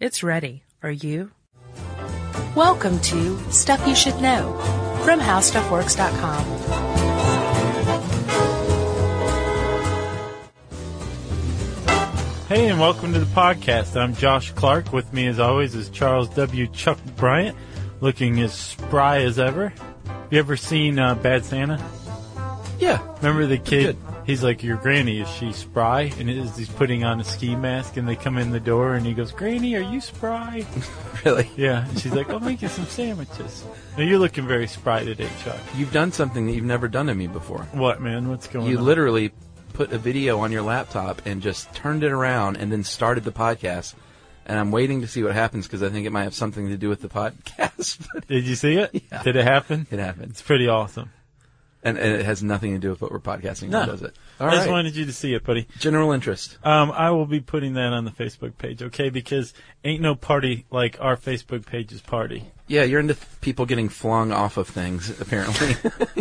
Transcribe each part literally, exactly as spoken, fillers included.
It's ready. Are you? Welcome to Stuff You Should Know from How Stuff Works dot com. Hey, and welcome to the podcast. I'm Josh Clark. With me, as always, is Charles W. Chuck Bryant, looking as spry as ever. You ever seen uh, Bad Santa? Yeah. Remember the kid? He's like, your granny, is she spry? And he's putting on a ski mask, and they come in the door, and he goes, Granny, are you spry? Really? Yeah. And she's like, I'll make you some sandwiches. Now, you're looking very spry today, Chuck. You've done something that you've never done to me before. What, man? What's going you on? You literally put a video on your laptop and just turned it around and then started the podcast. And I'm waiting to see what happens because I think it might have something to do with the podcast. Did you see it? Yeah. Did it happen? It happened. It's pretty awesome. And, and it has nothing to do with what we're podcasting no. on, does it? All I right. just wanted you to see it, buddy. General interest. Um, I will be putting that on the Facebook page, okay? Because ain't no party like our Facebook page's party. Yeah, you're into people getting flung off of things, apparently.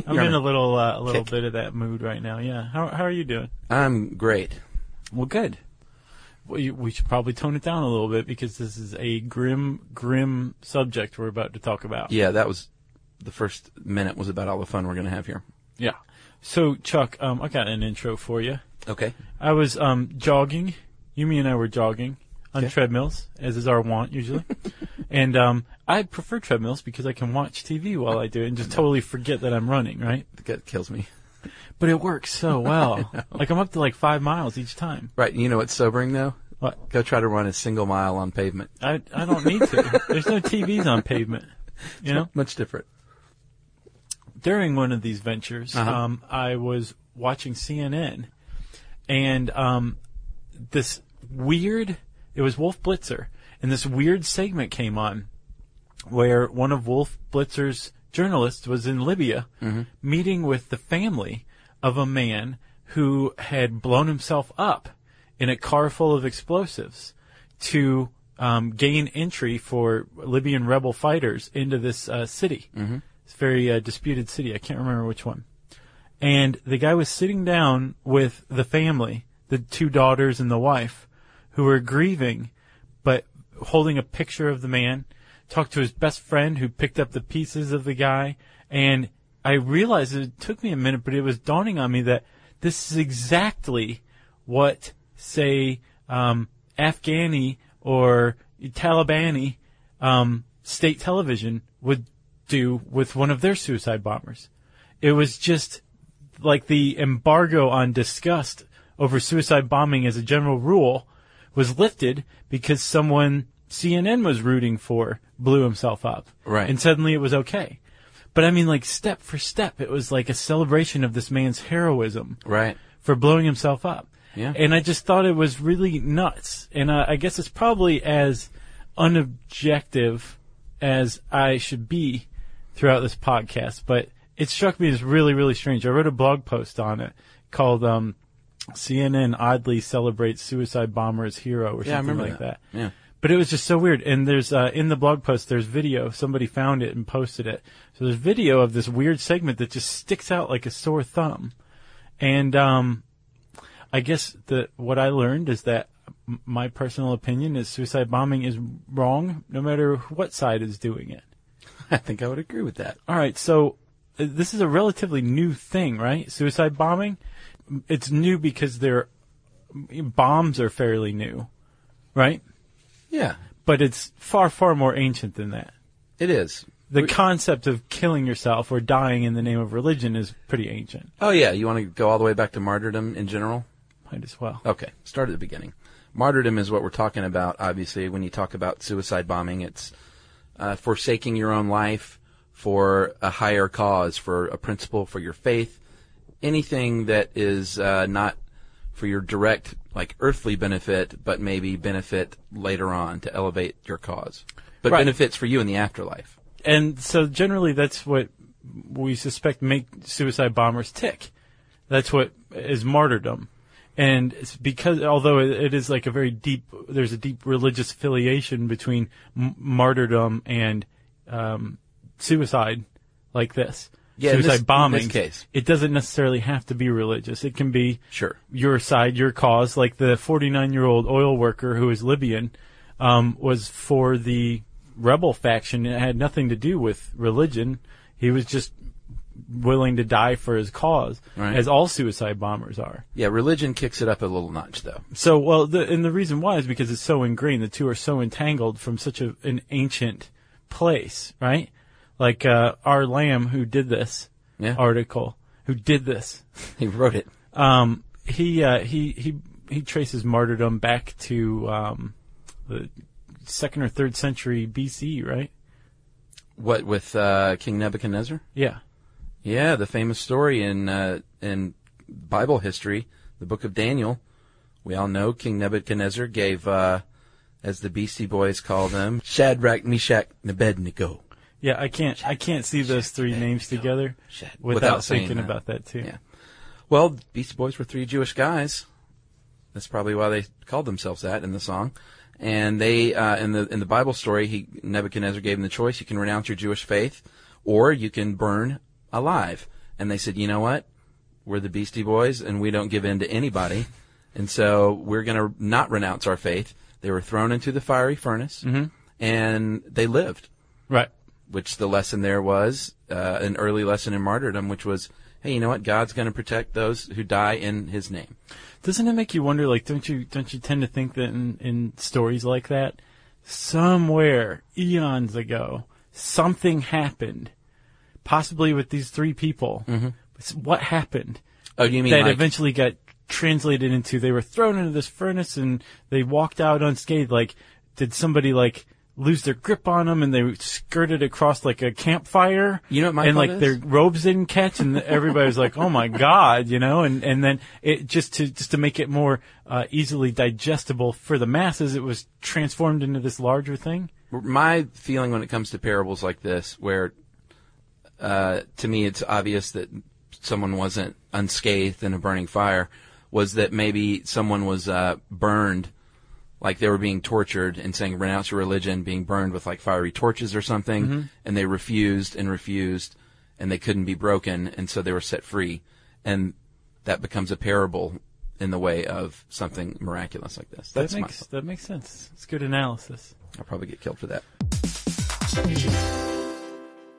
I'm in a little uh, a little kick. bit of that mood right now, yeah. How how are you doing? I'm great. Well, good. Well, you, we should probably tone it down a little bit because this is a grim, grim subject we're about to talk about. Yeah, that was... The first minute was about all the fun we're going to have here. Yeah. So, Chuck, um, I got an intro for you. Okay. I was um, jogging. You, me, and I were jogging on okay. treadmills, as is our want usually. and um, I prefer treadmills because I can watch T V while I do it and just totally forget that I'm running, right? That kills me. But it works so well. Like, I'm up to like five miles each time. Right. You know what's sobering, though? What? Go try to run a single mile on pavement. I, I don't need to. There's no T Vs on pavement. You it's know? Much different. During one of these ventures, uh-huh. um, I was watching C N N, and um, this weird, it was Wolf Blitzer, and this weird segment came on where one of Wolf Blitzer's journalists was in Libya mm-hmm. meeting with the family of a man who had blown himself up in a car full of explosives to um, gain entry for Libyan rebel fighters into this uh, city. Mm-hmm. very uh, disputed city. I can't remember which one. And the guy was sitting down with the family, the two daughters and the wife, who were grieving, but holding a picture of the man, talked to his best friend who picked up the pieces of the guy. And I realized it took me a minute, but it was dawning on me that this is exactly what, say, um, Afghani or Talibani um, state television would do with one of their suicide bombers. It was just like the embargo on disgust over suicide bombing as a general rule was lifted because someone C N N was rooting for blew himself up. Right. And suddenly it was okay. But I mean, like, step for step, it was like a celebration of this man's heroism. Right. For blowing himself up. Yeah. And I just thought it was really nuts. And uh, I guess it's probably as unobjective as I should be throughout this podcast, but it struck me as really, really strange. I wrote a blog post on it called um, C N N Oddly Celebrates Suicide Bomber's Hero or yeah, something like that. that. Yeah. But it was just so weird. And there's uh, in the blog post, there's video. Somebody found it and posted it. So there's video of this weird segment that just sticks out like a sore thumb. And um, I guess the what I learned is that my personal opinion is suicide bombing is wrong, no matter what side is doing it. I think I would agree with that. All right, so uh, this is a relatively new thing, right? Suicide bombing? It's new because they're, bombs are fairly new, right? Yeah. But it's far, far more ancient than that. It is. The we, concept of killing yourself or dying in the name of religion is pretty ancient. Oh, yeah. You want to go all the way back to martyrdom in general? Might as well. Okay. Start at the beginning. Martyrdom is what we're talking about, obviously. When you talk about suicide bombing, it's uh, forsaking your own life for a higher cause, for a principle, for your faith. Anything that is uh, not for your direct, like, earthly benefit, but maybe benefit later on to elevate your cause. But right. Benefits for you in the afterlife. And so generally that's what we suspect make suicide bombers tick. That's what is martyrdom. And it's because, although it is like a very deep, there's a deep religious affiliation between m- martyrdom and um, suicide like this. Yeah, suicide in this, bombing. In this case. It doesn't necessarily have to be religious. It can be sure. your side, your cause, like the forty-nine-year-old oil worker who is Libyan um, was for the rebel faction. It had nothing to do with religion. He was just willing to die for his cause, right. as all suicide bombers are. Yeah, religion kicks it up a little notch, though. So, well, the, and the reason why is because it's so ingrained. The two are so entangled from such a, an ancient place, right? Like uh, R. Lamb, who did this yeah. article, who did this. He wrote it. Um, he, uh, he he he traces martyrdom back to um, the second or third century B C, right? What, with uh, King Nebuchadnezzar? Yeah. Yeah, the famous story in uh, in Bible history, the book of Daniel. We all know King Nebuchadnezzar gave, uh, as the Beastie Boys call them, Shadrach, Meshach, Abednego. Yeah, I can't Shadrach, I can't see those Shadrach, three Abednego. names together Shadrach, without, without thinking that. about that, too. Yeah. Well, Beastie Boys were three Jewish guys. That's probably why they called themselves that in the song. And they uh, in the in the Bible story, he, Nebuchadnezzar gave them the choice. You can renounce your Jewish faith, or you can burn alive. And they said, you know what? We're the Beastie Boys, and we don't give in to anybody. And so we're going to not renounce our faith. They were thrown into the fiery furnace, mm-hmm. and they lived. Right. Which the lesson there was, uh, an early lesson in martyrdom, which was, hey, you know what? God's going to protect those who die in his name. Doesn't it make you wonder, like, don't you don't you tend to think that in, in stories like that, somewhere eons ago, something happened, possibly with these three people. Mm-hmm. What happened? Oh, you mean that like, eventually got translated into they were thrown into this furnace and they walked out unscathed. Like, did somebody like lose their grip on them and they skirted across like a campfire? You know what my and like is? Their robes didn't catch and everybody was like, "Oh my God," you know. And and then it just to just to make it more uh, easily digestible for the masses, it was transformed into this larger thing. My feeling when it comes to parables like this, where Uh, to me, it's obvious that someone wasn't unscathed in a burning fire, was that maybe someone was uh, burned, like they were being tortured and saying, renounce your religion, being burned with like fiery torches or something, mm-hmm. and they refused and refused, and they couldn't be broken, and so they were set free. And that becomes a parable in the way of something miraculous like this. That's that, makes, that makes sense. It's good analysis. I'll probably get killed for that.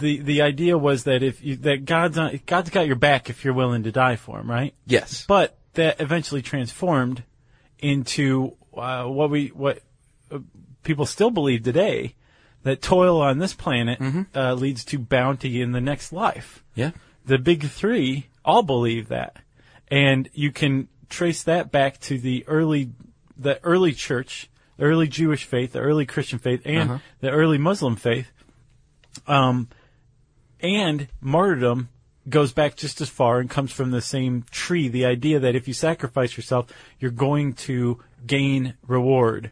The the idea was that if you, that God's on, God's got your back if you're willing to die for him, right? Yes. But that eventually transformed into uh, what we what uh, people still believe today, that toil on this planet mm-hmm. uh, leads to bounty in the next life. Yeah. The big three all believe that, and you can trace that back to the early the early church, the early Jewish faith, the early Christian faith, and uh-huh. the early Muslim faith. Um, and martyrdom goes back just as far and comes from the same tree. The idea that if you sacrifice yourself, you're going to gain reward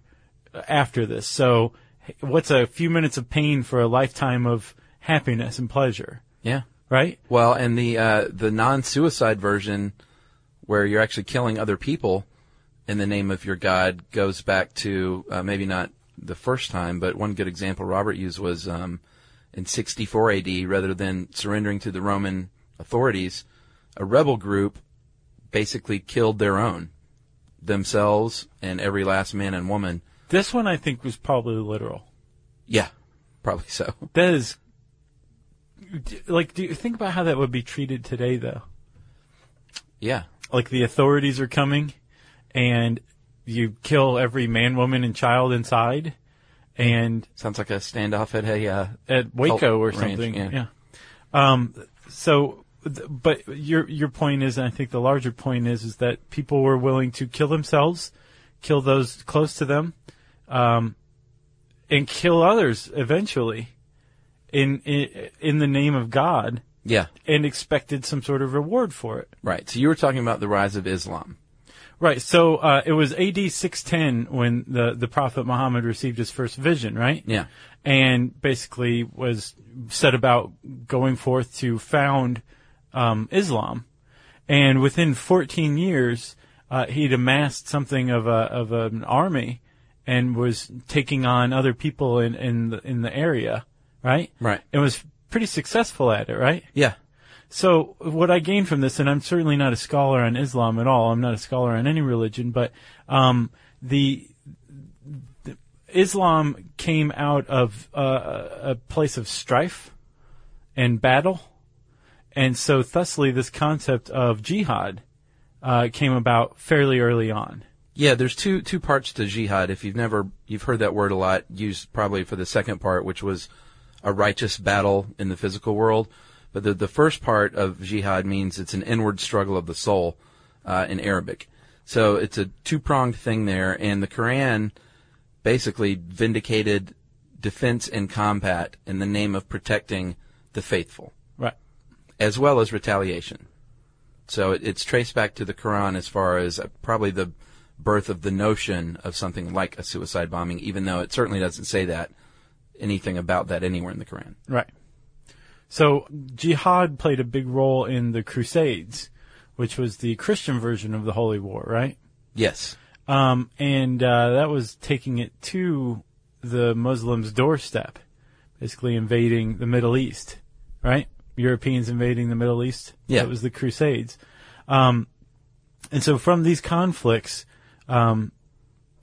after this. So what's a few minutes of pain for a lifetime of happiness and pleasure? Yeah. Right? Well, and the, uh, the non-suicide version where you're actually killing other people in the name of your God goes back to, uh, maybe not the first time, but one good example Robert used was, um, in sixty-four A D, rather than surrendering to the Roman authorities, a rebel group basically killed their own, themselves and every last man and woman. This one, I think, was probably literal. Yeah, probably so. That is, like, do you think about how that would be treated today, though? Yeah. Like, the authorities are coming, and you kill every man, woman, and child inside. And sounds like a standoff at a uh, at Waco or something. Range, yeah. yeah. Um, so, but your your point is, and I think the larger point is, is that people were willing to kill themselves, kill those close to them, um, and kill others eventually, in in, in the name of God. Yeah. And expected some sort of reward for it. Right. So you were talking about the rise of Islam. Right, so uh, it was A D six ten when the, the Prophet Muhammad received his first vision, right? Yeah. And basically was set about going forth to found um, Islam. And within fourteen years, uh, he'd amassed something of, a, of an army and was taking on other people in, in, the, in the area, right? Right. And was pretty successful at it, right? Yeah. So what I gained from this, and I'm certainly not a scholar on Islam at all. I'm not a scholar on any religion, but um, the, the Islam came out of uh, a place of strife and battle, and so thusly this concept of jihad uh, came about fairly early on. Yeah, there's two two parts to jihad. If you've never you've heard that word a lot, used probably for the second part, which was a righteous battle in the physical world. But the, the first part of jihad means it's an inward struggle of the soul uh, in Arabic. So it's a two-pronged thing there, and the Quran basically vindicated defense and combat in the name of protecting the faithful. Right. As well as retaliation. So it, it's traced back to the Quran as far as probably the birth of the notion of something like a suicide bombing, even though it certainly doesn't say that, anything about that anywhere in the Quran. Right. So jihad played a big role in the Crusades, which was the Christian version of the Holy War, right? Yes. Um, and uh, that was taking it to the Muslims' doorstep, basically invading the Middle East, right? Europeans invading the Middle East. Yeah. That was the Crusades. Um, and so from these conflicts um,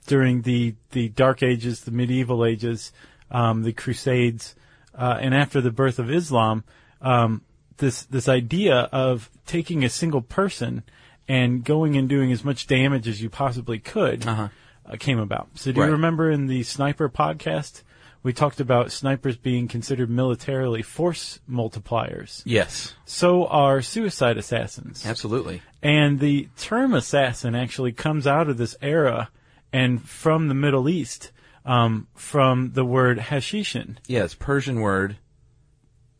during the, the Dark Ages, the Medieval Ages, um, the Crusades... Uh, and after the birth of Islam, um, this this idea of taking a single person and going and doing as much damage as you possibly could uh-huh. uh, came about. So do right. you remember in the Sniper podcast, we talked about snipers being considered militarily force multipliers. Yes. So are suicide assassins. Absolutely. And the term assassin actually comes out of this era and from the Middle East, um, from the word Hashishin. Yeah, it's a Persian word,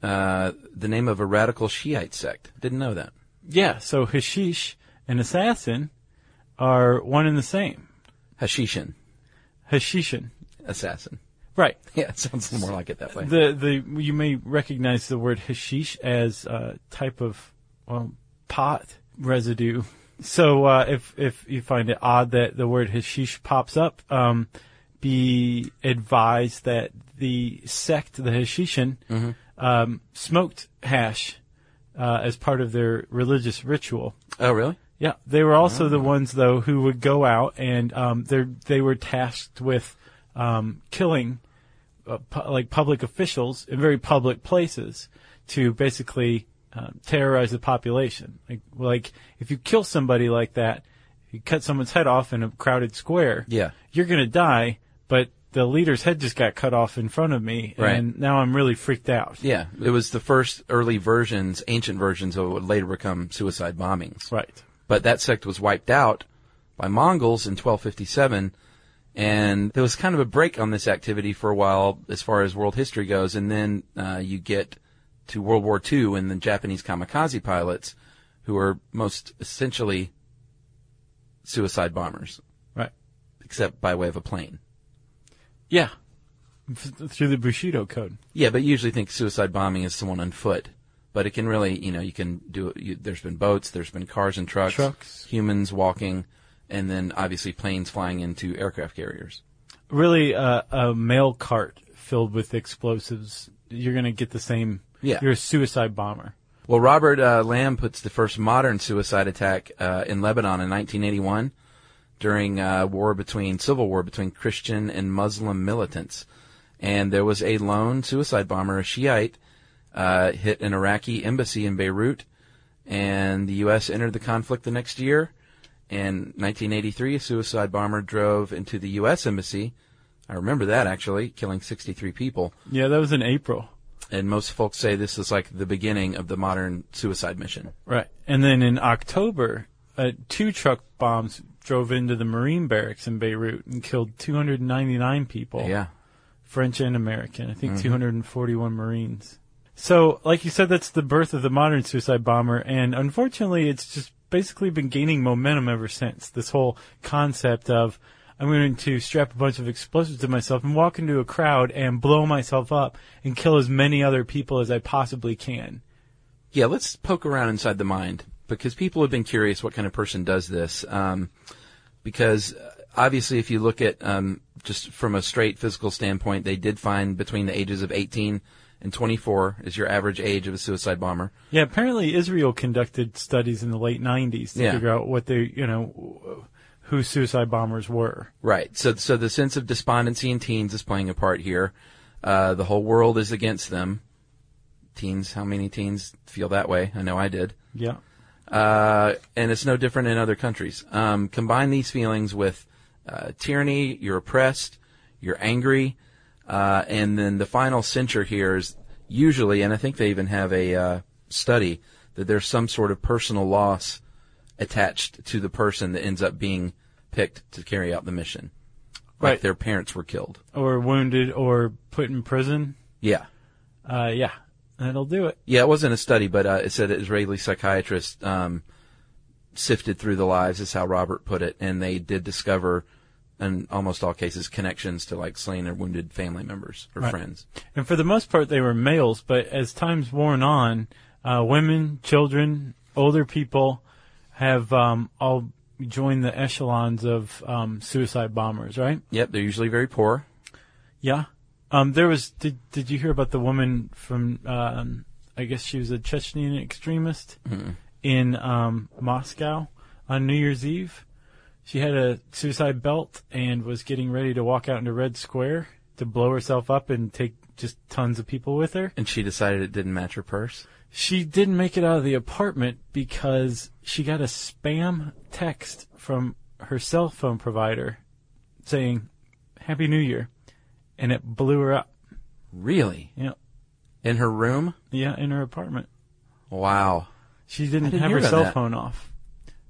uh, the name of a radical Shiite sect. Didn't know that. Yeah, so hashish and assassin are one and the same. Hashishin. Hashishin. Assassin. Right. Yeah, it sounds more like it that way. The the you may recognize the word hashish as a type of well, pot residue. So uh, if if you find it odd that the word hashish pops up, um, be advised that the sect, the Hashishin, mm-hmm. um, smoked hash uh, as part of their religious ritual. Oh, really? Yeah. They were also oh. the ones, though, who would go out and um, they they were tasked with um, killing uh, pu- like public officials in very public places to basically uh, terrorize the population. Like, like if you kill somebody like that, you cut someone's head off in a crowded square. Yeah, you're gonna die, but the leader's head just got cut off in front of me, right. and now I'm really freaked out. Yeah, it was the first early versions, ancient versions of what would later become suicide bombings. Right, but that sect was wiped out by Mongols in twelve fifty-seven. And there was kind of a break on this activity for a while as far as world history goes. And then uh, you get to World War Two and the Japanese kamikaze pilots, who are most essentially suicide bombers. Right. Except by way of a plane. Yeah. F- through the Bushido code. Yeah, but you usually think suicide bombing is someone on foot. But it can really, you know, you can do it. There's been boats, there's been cars and trucks, trucks. humans walking. And then, obviously, planes flying into aircraft carriers. Really, uh, a mail cart filled with explosives, you're going to get the same. Yeah. You're a suicide bomber. Well, Robert uh, Lamb puts the first modern suicide attack uh, in Lebanon in nineteen eighty-one during uh, war between civil war between Christian and Muslim militants. And there was a lone suicide bomber, a Shiite, uh, hit an Iraqi embassy in Beirut. And the U S entered the conflict the next year. In nineteen eighty-three, a suicide bomber drove into the U S embassy. I remember that, actually, killing sixty-three people. Yeah, that was in April. And most folks say this is like the beginning of the modern suicide mission. Right. And then in October, uh, two truck bombs drove into the Marine barracks in Beirut and killed two hundred ninety-nine people. Yeah. French and American. I think mm-hmm. two hundred forty-one Marines. So, like you said, that's the birth of the modern suicide bomber. And unfortunately, it's just basically been gaining momentum ever since. This whole concept of I'm going to strap a bunch of explosives to myself and walk into a crowd and blow myself up and kill as many other people as I possibly can. Yeah, let's poke around inside the mind, because people have been curious what kind of person does this. Um, because obviously if you look at um, just from a straight physical standpoint, they did find between the ages of eighteen and twenty-four is your average age of a suicide bomber. Yeah, apparently Israel conducted studies in the late nineties to yeah. figure out what they, you know, who suicide bombers were. Right. So, so the sense of despondency in teens is playing a part here. Uh, the whole world is against them. Teens, how many teens feel that way? I know I did. Yeah. Uh, and it's no different in other countries. Um, combine these feelings with uh, tyranny, you're oppressed, you're angry. Uh, and then the final censure here is usually, and I think they even have a uh, study, that there's some sort of personal loss attached to the person that ends up being picked to carry out the mission. Right. Like their parents were killed. Or wounded or put in prison. Yeah. Uh, yeah. That'll do it. Yeah, it wasn't a study, but uh, it said an Israeli psychiatrist um, sifted through the lives, is how Robert put it, and they did discover, in almost all cases, connections to like slain or wounded family members or right. friends. And for the most part, they were males, but as time's worn on, uh, women, children, older people have um, all joined the echelons of um, suicide bombers, right? Yep, they're usually very poor. Yeah. Um, there was, did, did you hear about the woman from, um, I guess she was a Chechnyan extremist mm-hmm. in um, Moscow on New Year's Eve? She had a suicide belt and was getting ready to walk out into Red Square to blow herself up and take just tons of people with her. And she decided it didn't match her purse? She didn't make it out of the apartment because she got a spam text from her cell phone provider saying, Happy New Year. And it blew her up. Really? Yeah. In her room? Yeah, in her apartment. Wow. She didn't, didn't have her cell that. phone off,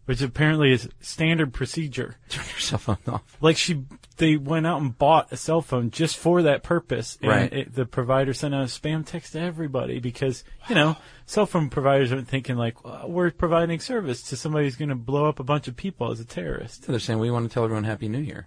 which apparently is standard procedure. Turn your cell phone off. Like she, they went out and bought a cell phone just for that purpose. And right. It, the provider sent out a spam text to everybody because, you know, cell phone providers aren't thinking like, well, we're providing service to somebody who's going to blow up a bunch of people as a terrorist. So they're saying, we want to tell everyone Happy New Year.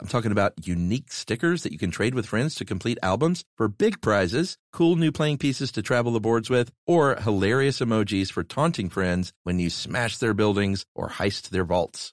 I'm talking about unique stickers that you can trade with friends to complete albums for big prizes, cool new playing pieces to travel the boards with, or hilarious emojis for taunting friends when you smash their buildings or heist their vaults.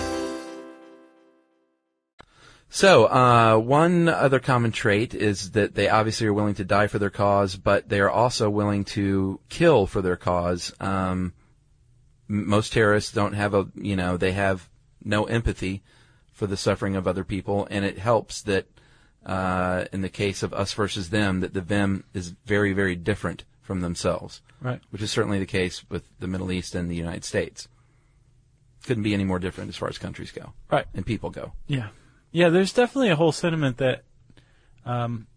So, uh, one other common trait is that they obviously are willing to die for their cause, but they are also willing to kill for their cause. Um, most terrorists don't have a, you know, they have no empathy for the suffering of other people, and it helps that, uh, in the case of us versus them, that the them is very, very different from themselves. Right. Which is certainly the case with the Middle East and the United States. Couldn't be any more different as far as countries go. Right. And people go. Yeah. Yeah, there's definitely a whole sentiment that um,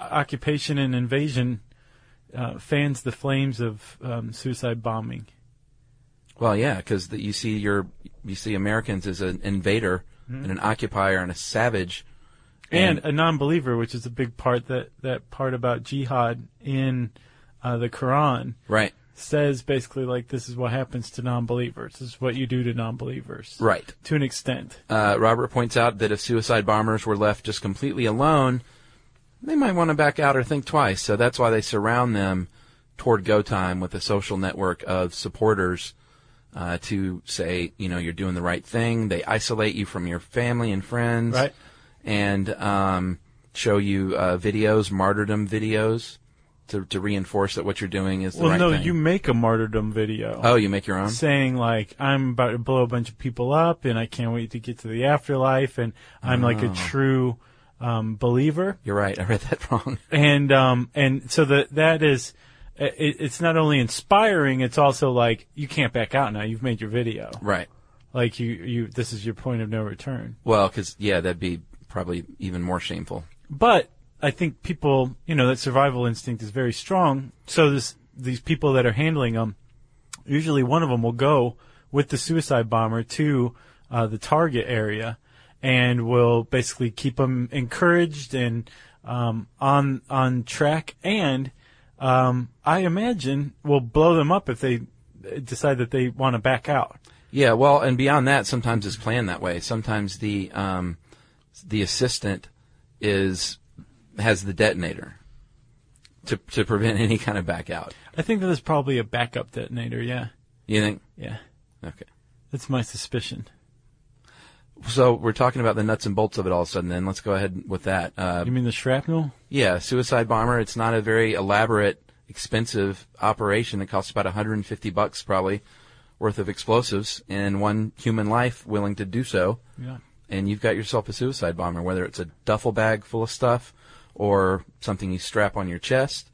occupation and invasion uh, fans the flames of um, suicide bombing. Well, yeah, because you see your you see Americans as an invader mm-hmm. and an occupier and a savage, and, and a non-believer, which is a big part that that part about jihad in uh, the Quran. Right. Says basically like this is what happens to non-believers. This is what you do to non-believers. Right. To an extent. Uh, Robert points out that if suicide bombers were left just completely alone, they might want to back out or think twice. So that's why they surround them toward go time with a social network of supporters uh, to say, you know, you're doing the right thing. They isolate you from your family and friends. Right. And um, show you uh, videos, martyrdom videos. To, to reinforce that what you're doing is the well, right no, thing. Well, no, you make a martyrdom video. Oh, you make your own? Saying, like, I'm about to blow a bunch of people up, and I can't wait to get to the afterlife, and I'm, oh. like, a true um, believer. You're right. I read that wrong. And um, and so the, that is, it, it's not only inspiring, it's also, like, you can't back out now. You've made your video. Right. Like, you, you this is your point of no return. Well, because, yeah, that'd be probably even more shameful. But I think people, you know, that survival instinct is very strong. So this, these people that are handling them, usually one of them will go with the suicide bomber to uh, the target area and will basically keep them encouraged and um, on on track. And um, I imagine will blow them up if they decide that they want to back out. Yeah, well, and beyond that, sometimes it's planned that way. Sometimes the um, the assistant is... has the detonator. to to prevent any kind of back out. I think that is probably a backup detonator, yeah. You think? Yeah. Okay. That's my suspicion. So we're talking about the nuts and bolts of it all of a sudden then. Let's go ahead with that. Uh, you mean the shrapnel? Yeah, suicide bomber. It's not a very elaborate, expensive operation. It costs about one hundred fifty bucks probably worth of explosives and one human life willing to do so. Yeah. And you've got yourself a suicide bomber, whether it's a duffel bag full of stuff or something you strap on your chest.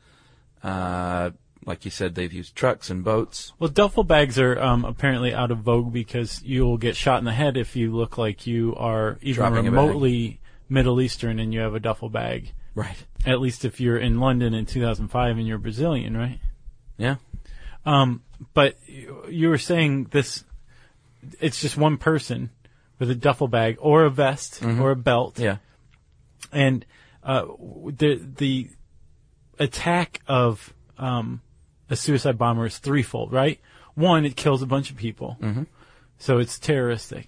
Uh, like you said, they've used trucks and boats. Well, duffel bags are um, apparently out of vogue because you'll get shot in the head if you look like you are even Dropping remotely Middle Eastern and you have a duffel bag. Right. At least if you're in London in two thousand five and you're Brazilian, right? Yeah. Um, but you were saying this, it's just one person with a duffel bag or a vest mm-hmm. or a belt. Yeah. And uh, the the attack of um, a suicide bomber is threefold, right? One, it kills a bunch of people, mm-hmm. so it's terroristic.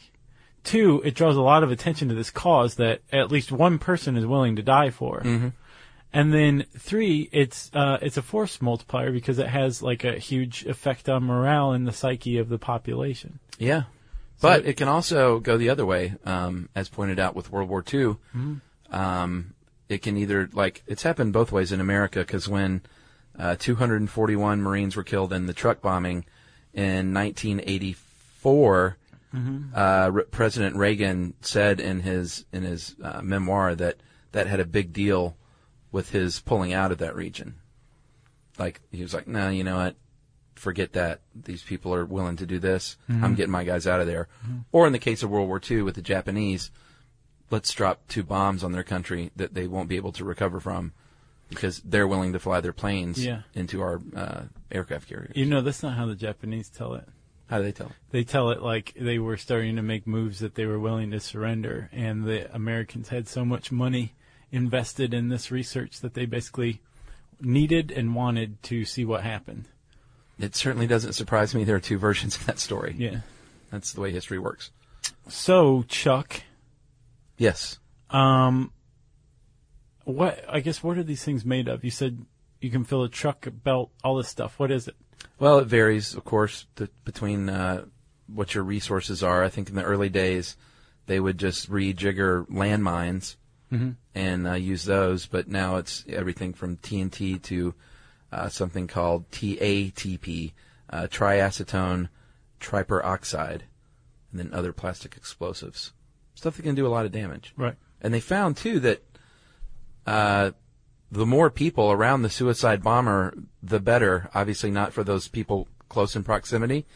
Two, it draws a lot of attention to this cause that at least one person is willing to die for. Mm-hmm. And then three, it's uh, it's a force multiplier because it has like a huge effect on morale and the psyche of the population. Yeah. But it can also go the other way, um, as pointed out with World War Two. Mm-hmm. Um, it can either, like, it's happened both ways in America, because when uh, two hundred forty-one Marines were killed in the truck bombing in nineteen eighty-four, mm-hmm. uh, Re- President Reagan said in his in his uh, memoir that that had a big deal with his pulling out of that region. Like, he was like, no, nah, you know what? Forget that. These people are willing to do this. Mm-hmm. I'm getting my guys out of there. Mm-hmm. Or in the case of World War Two with the Japanese, let's drop two bombs on their country that they won't be able to recover from because they're willing to fly their planes yeah. into our uh, aircraft carriers. You know, that's not how the Japanese tell it. How do they tell it? They tell it like they were starting to make moves that they were willing to surrender, and the Americans had so much money invested in this research that they basically needed and wanted to see what happened. It certainly doesn't surprise me there are two versions of that story. Yeah. That's the way history works. So, Chuck. Yes. Um, what, I guess, what are these things made of? You said you can fill a truck, a belt, all this stuff. What is it? Well, it varies, of course, to, between uh, what your resources are. I think in the early days, they would just rejigger landmines mm-hmm. and uh, use those. But now it's everything from T N T to... Uh, something called T A T P, uh, triacetone triperoxide, and then other plastic explosives. Stuff that can do a lot of damage. Right. And they found, too, that uh, the more people around the suicide bomber, the better. Obviously not for those people close in proximity.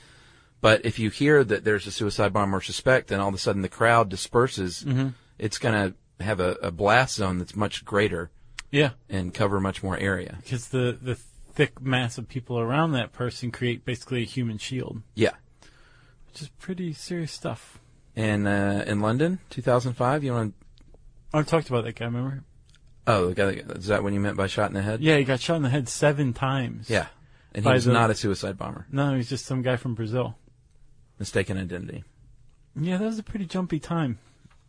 But if you hear that there's a suicide bomber suspect and all of a sudden the crowd disperses, mm-hmm. it's going to have a, a blast zone that's much greater. Yeah. And cover much more area. Because the, the thick mass of people around that person create basically a human shield. Yeah. Which is pretty serious stuff. And uh, in London, two thousand five, you want to... I talked about that guy, remember? Oh, the guy that, is that when you meant by shot in the head? Yeah, he got shot in the head seven times. Yeah. And he was the, not a suicide bomber. No, he was just some guy from Brazil. Mistaken identity. Yeah, that was a pretty jumpy time,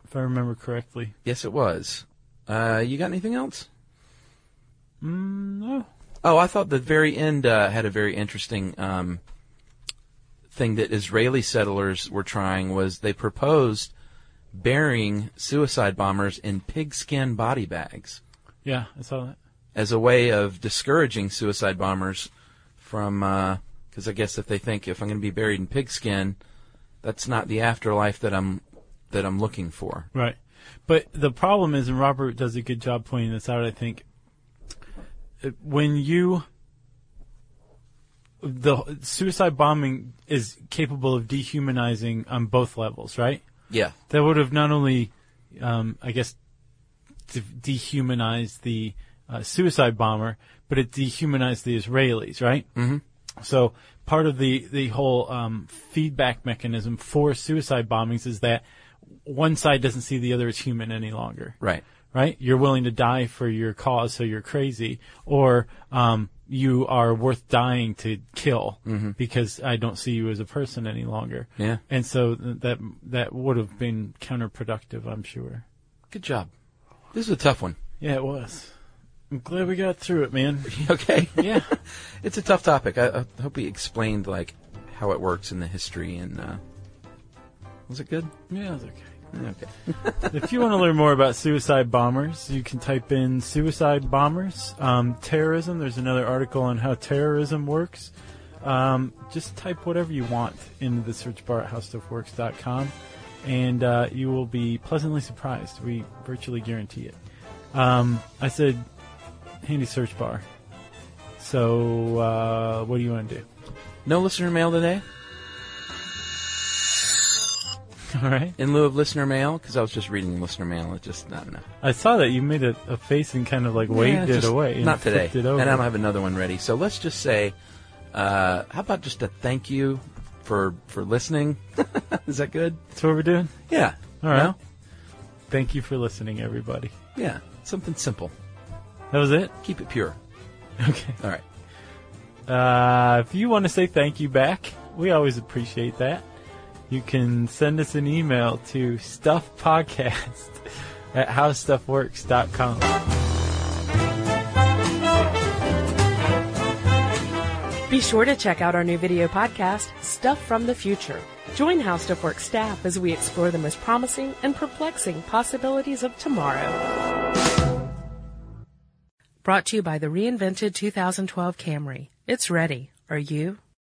if I remember correctly. Yes, it was. Uh, you got anything else? Mm, no. Oh, I thought the very end uh, had a very interesting um, thing that Israeli settlers were trying was they proposed burying suicide bombers in pigskin body bags. Yeah, I saw that. As a way of discouraging suicide bombers from, because uh, I guess if they think if I'm going to be buried in pigskin, that's not the afterlife that I'm that I'm looking for. Right. But the problem is, and Robert does a good job pointing this out, I think, when you, the suicide bombing is capable of dehumanizing on both levels, right? Yeah. That would have not only, um, I guess, de- dehumanized the uh, suicide bomber, but it dehumanized the Israelis, right? Mm-hmm. So part of the, the whole um, feedback mechanism for suicide bombings is that one side doesn't see the other as human any longer. Right. Right? You're willing to die for your cause, so you're crazy, or um, you are worth dying to kill mm-hmm. because I don't see you as a person any longer. Yeah. And so that that would have been counterproductive, I'm sure. Good job. This is a tough one. Yeah, it was. I'm glad we got through it, man. Okay. Yeah. It's a tough topic. I, I hope we explained, like, how it works in the history. And uh, was it good? Yeah, it was okay. Okay. If you want to learn more about suicide bombers, you can type in suicide bombers. Um, terrorism, there's another article on how terrorism works. Um, just type whatever you want into the search bar at how stuff works dot com, and uh, you will be pleasantly surprised. We virtually guarantee it. Um, I said... handy search bar. So, uh, what do you want to do? No listener mail today. All right. In lieu of listener mail, because I was just reading listener mail. It's just not enough. I saw that you made a, a face and kind of like waved yeah, it away. Not today. It over. And I don't have another one ready. So let's just say, uh, how about just a thank you for, for listening? Is that good? That's what we're doing? Yeah. All right. No? Thank you for listening, everybody. Yeah. Something simple. That was it? Keep it pure. Okay. All right. Uh, if you want to say thank you back, we always appreciate that. You can send us an email to stuffpodcast at how stuff works dot com. Be sure to check out our new video podcast, Stuff from the Future. Join HowStuffWorks staff as we explore the most promising and perplexing possibilities of tomorrow. Brought to you by the reinvented two thousand twelve Camry. It's ready. Are you?